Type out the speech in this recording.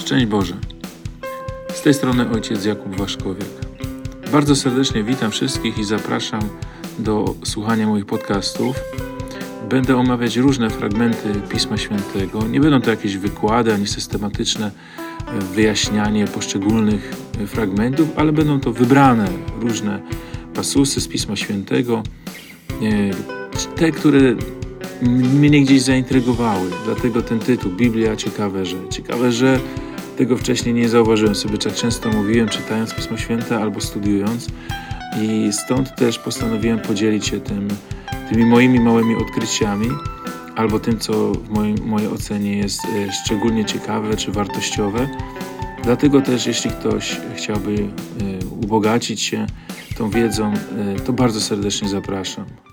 Szczęść Boże! Z tej strony ojciec Jakub Waszkowiak. Bardzo serdecznie witam wszystkich i zapraszam do słuchania moich podcastów. Będę omawiać różne fragmenty Pisma Świętego. Nie będą to jakieś wykłady, ani systematyczne wyjaśnianie poszczególnych fragmentów, ale będą to wybrane różne pasusy z Pisma Świętego, te, które mnie gdzieś zaintrygowały. Dlatego ten tytuł, Biblia, ciekawe, że. Ciekawe, że tego wcześniej nie zauważyłem sobie, tak często mówiłem, czytając Pismo Święte albo studiując. I stąd też postanowiłem podzielić się tymi moimi małymi odkryciami albo tym, co w mojej ocenie jest szczególnie ciekawe czy wartościowe. Dlatego też, jeśli ktoś chciałby ubogacić się tą wiedzą, to bardzo serdecznie zapraszam.